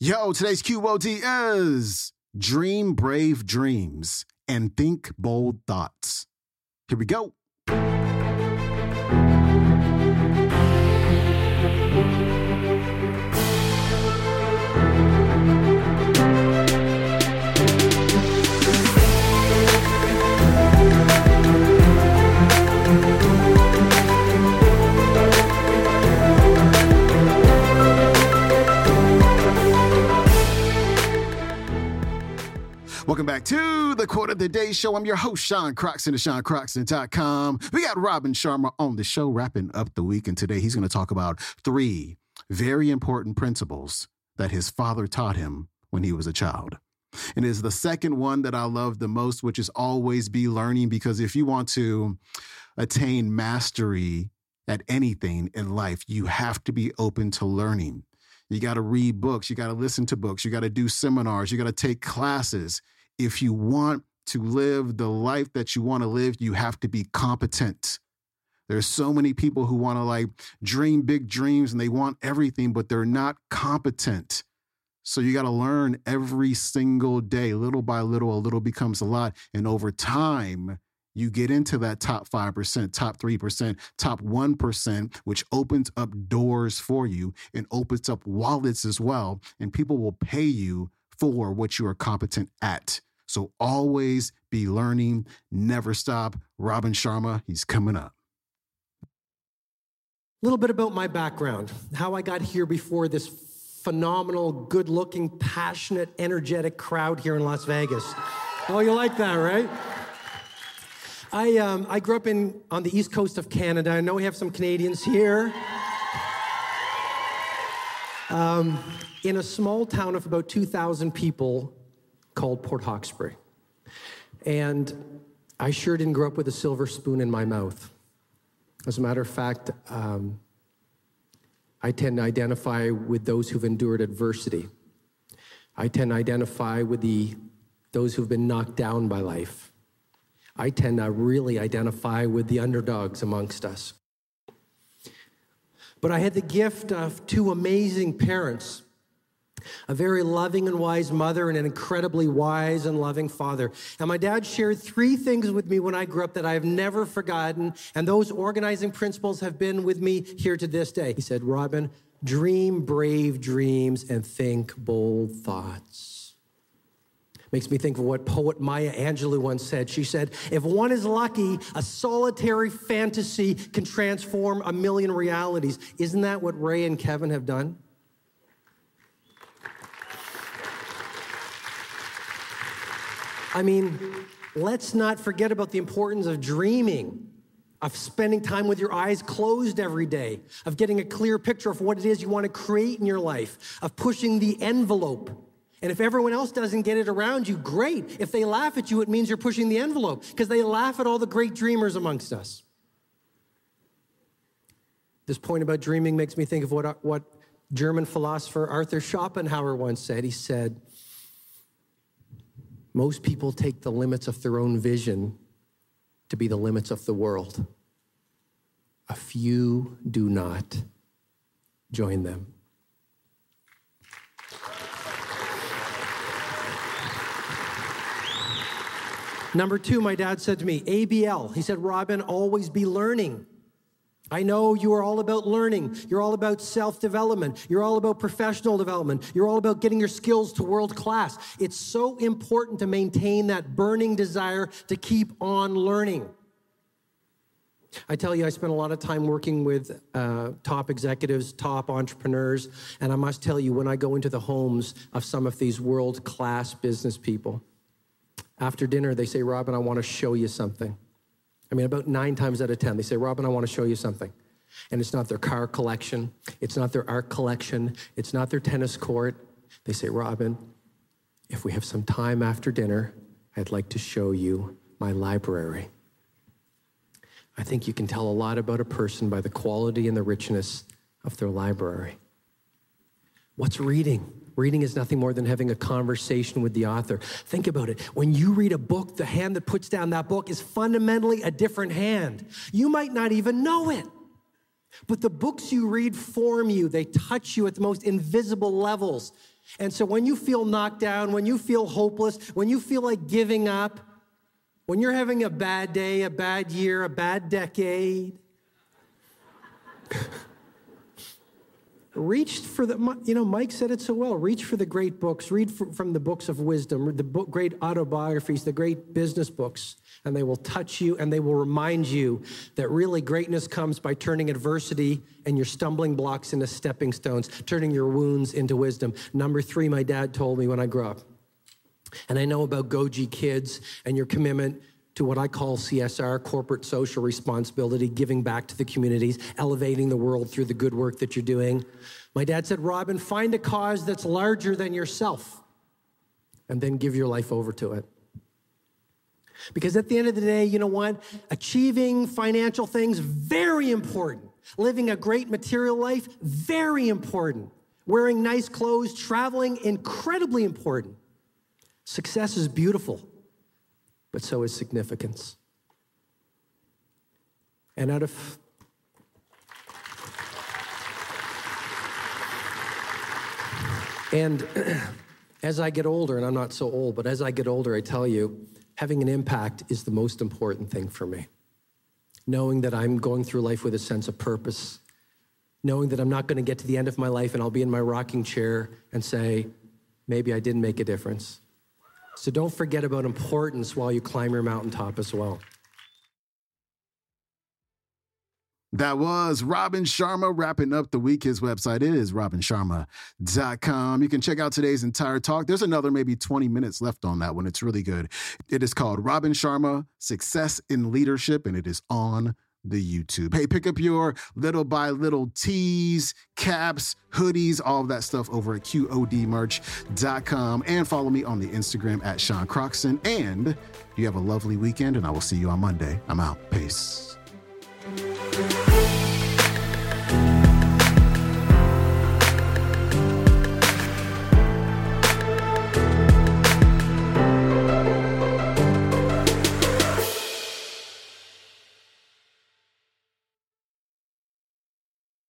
Yo, today's QOD is Dream Brave Dreams and Think Bold Thoughts. Here we go. Welcome back to the Quote of the Day Show. I'm your host, Sean Croxton of SeanCroxton.com. We got Robin Sharma on the show wrapping up the week. And today he's going to talk about three very important principles that his father taught him when he was a child. And it's the second one that I love the most, which is always be learning, because if you want to attain mastery at anything in life, you have to be open to learning. You got to read books. You got to listen to books. You got to do seminars. You got to take classes. If you want to live the life that you want to live, you have to be competent. There's so many people who want to like dream big dreams and they want everything, but they're not competent. So you got to learn every single day, little by little. A little becomes a lot. And over time, you get into that top 5%, top 3%, top 1%, which opens up doors for you and opens up wallets as well. And people will pay you for what you are competent at. So always be learning. Never stop. Robin Sharma, he's coming up. A little bit about my background, how I got here before this phenomenal, good-looking, passionate, energetic crowd here in Las Vegas. Oh, you like that, right? I grew up on the east coast of Canada. I know we have some Canadians here. In a small town of about 2,000 people called Port Hawkesbury. And I sure didn't grow up with a silver spoon in my mouth. As a matter of fact, I tend to identify with those who've endured adversity. I tend to identify with those who've been knocked down by life. I tend to really identify with the underdogs amongst us. But I had the gift of two amazing parents, a very loving and wise mother and an incredibly wise and loving father. And my dad shared three things with me when I grew up that I have never forgotten, and those organizing principles have been with me here to this day. He said, Robin, dream brave dreams and think bold thoughts. Makes me think of what poet Maya Angelou once said. She said, if one is lucky, a solitary fantasy can transform a million realities. Isn't that what Ray and Kevin have done? I mean, let's not forget about the importance of dreaming, of spending time with your eyes closed every day, of getting a clear picture of what it is you want to create in your life, of pushing the envelope. And if everyone else doesn't get it around you, great. If they laugh at you, it means you're pushing the envelope, because they laugh at all the great dreamers amongst us. This point about dreaming makes me think of what German philosopher Arthur Schopenhauer once said. He said, most people take the limits of their own vision to be the limits of the world. A few do not join them. Number two, my dad said to me, ABL. He said, Robin, always be learning. I know you are all about learning. You're all about self-development. You're all about professional development. You're all about getting your skills to world class. It's so important to maintain that burning desire to keep on learning. I tell you, I spent a lot of time working with top executives, top entrepreneurs, and I must tell you, when I go into the homes of some of these world-class business people, after dinner, they say, Robin, I want to show you something. I mean, about 9 times out of 10, they say, Robin, I want to show you something. And it's not their car collection. It's not their art collection. It's not their tennis court. They say, Robin, if we have some time after dinner, I'd like to show you my library. I think you can tell a lot about a person by the quality and the richness of their library. What's reading? Reading is nothing more than having a conversation with the author. Think about it. When you read a book, the hand that puts down that book is fundamentally a different hand. You might not even know it. But the books you read form you. They touch you at the most invisible levels. And so when you feel knocked down, when you feel hopeless, when you feel like giving up, when you're having a bad day, a bad year, a bad decade, reach for the, you know, Mike said it so well, reach for the great books, read from the books of wisdom, the great autobiographies, the great business books, and they will touch you and they will remind you that really greatness comes by turning adversity and your stumbling blocks into stepping stones, turning your wounds into wisdom. Number three, my dad told me when I grew up, and I know about Goji Kids and your commitment to what I call CSR, corporate social responsibility, giving back to the communities, elevating the world through the good work that you're doing. My dad said, Robin, find a cause that's larger than yourself and then give your life over to it. Because at the end of the day, you know what? Achieving financial things, very important. Living a great material life, very important. Wearing nice clothes, traveling, incredibly important. Success is beautiful, but so is significance. And as I get older, and I'm not so old, but as I get older, I tell you, having an impact is the most important thing for me. Knowing that I'm going through life with a sense of purpose, knowing that I'm not going to get to the end of my life and I'll be in my rocking chair and say, maybe I didn't make a difference. So don't forget about importance while you climb your mountaintop as well. That was Robin Sharma wrapping up the week. His website is robinsharma.com. You can check out today's entire talk. There's another maybe 20 minutes left on that one. It's really good. It is called Robin Sharma, Success in Leadership, and it is on the YouTube. Hey, pick up your little by little tees, caps, hoodies, all of that stuff over at qodmerch.com, and follow me on the Instagram at Sean Croxton. And you have a lovely weekend, and I will see you on Monday. I'm out. Peace.